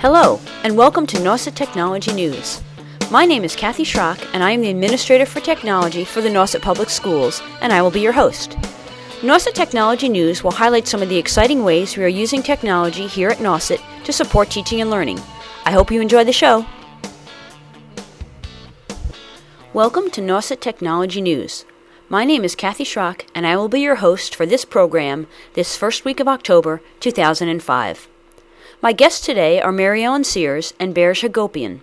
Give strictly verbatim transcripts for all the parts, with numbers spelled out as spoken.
Hello, and welcome to Nauset Technology News. My name is Kathy Schrock, and I am the Administrator for Technology for the Nauset Public Schools, and I will be your host. Nauset Technology News will highlight some of the exciting ways we are using technology here at Nauset to support teaching and learning. I hope you enjoy the show. Welcome to Nauset Technology News. My name is Kathy Schrock, and I will be your host for this program this first week of October, two thousand five. My guests today are Mary Ellen Sears and Berge Hagopian.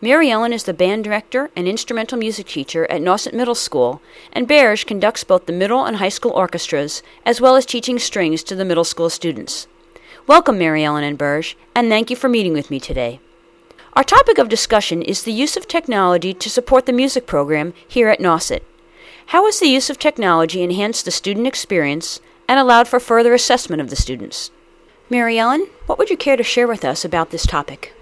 Mary Ellen is the band director and instrumental music teacher at Nauset Middle School, and Berge conducts both the middle and high school orchestras, as well as teaching strings to the middle school students. Welcome, Mary Ellen and Berge, and thank you for meeting with me today. Our topic of discussion is the use of technology to support the music program here at Nauset. How has the use of technology enhanced the student experience and allowed for further assessment of the students? Mary Ellen, what would you care to share with us about this topic?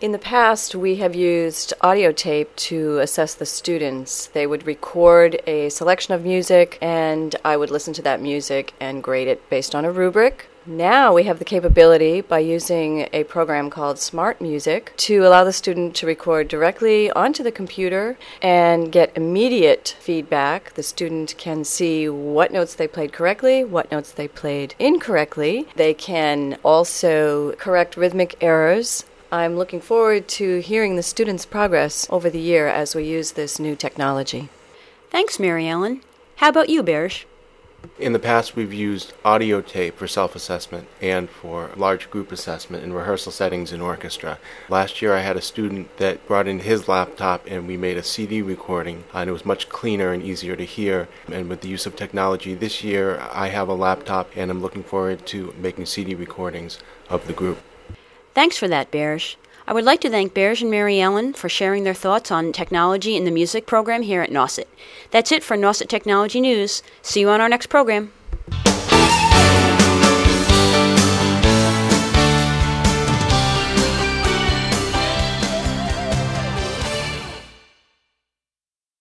In the past, we have used audio tape to assess the students. They would record a selection of music, and I would listen to that music and grade it based on a rubric. Now we have the capability, by using a program called Smart Music, to allow the student to record directly onto the computer and get immediate feedback. The student can see what notes they played correctly, what notes they played incorrectly. They can also correct rhythmic errors. I'm looking forward to hearing the students' progress over the year as we use this new technology. Thanks, Mary Ellen. How about you, Berge? In the past, we've used audio tape for self-assessment and for large group assessment in rehearsal settings in orchestra. Last year, I had a student that brought in his laptop and we made a C D recording, and it was much cleaner and easier to hear. And with the use of technology this year, I have a laptop and I'm looking forward to making C D recordings of the group. Thanks for that, Berge. I would like to thank Berge and Mary Ellen for sharing their thoughts on technology in the music program here at Nauset. That's it for Nauset Technology News. See you on our next program.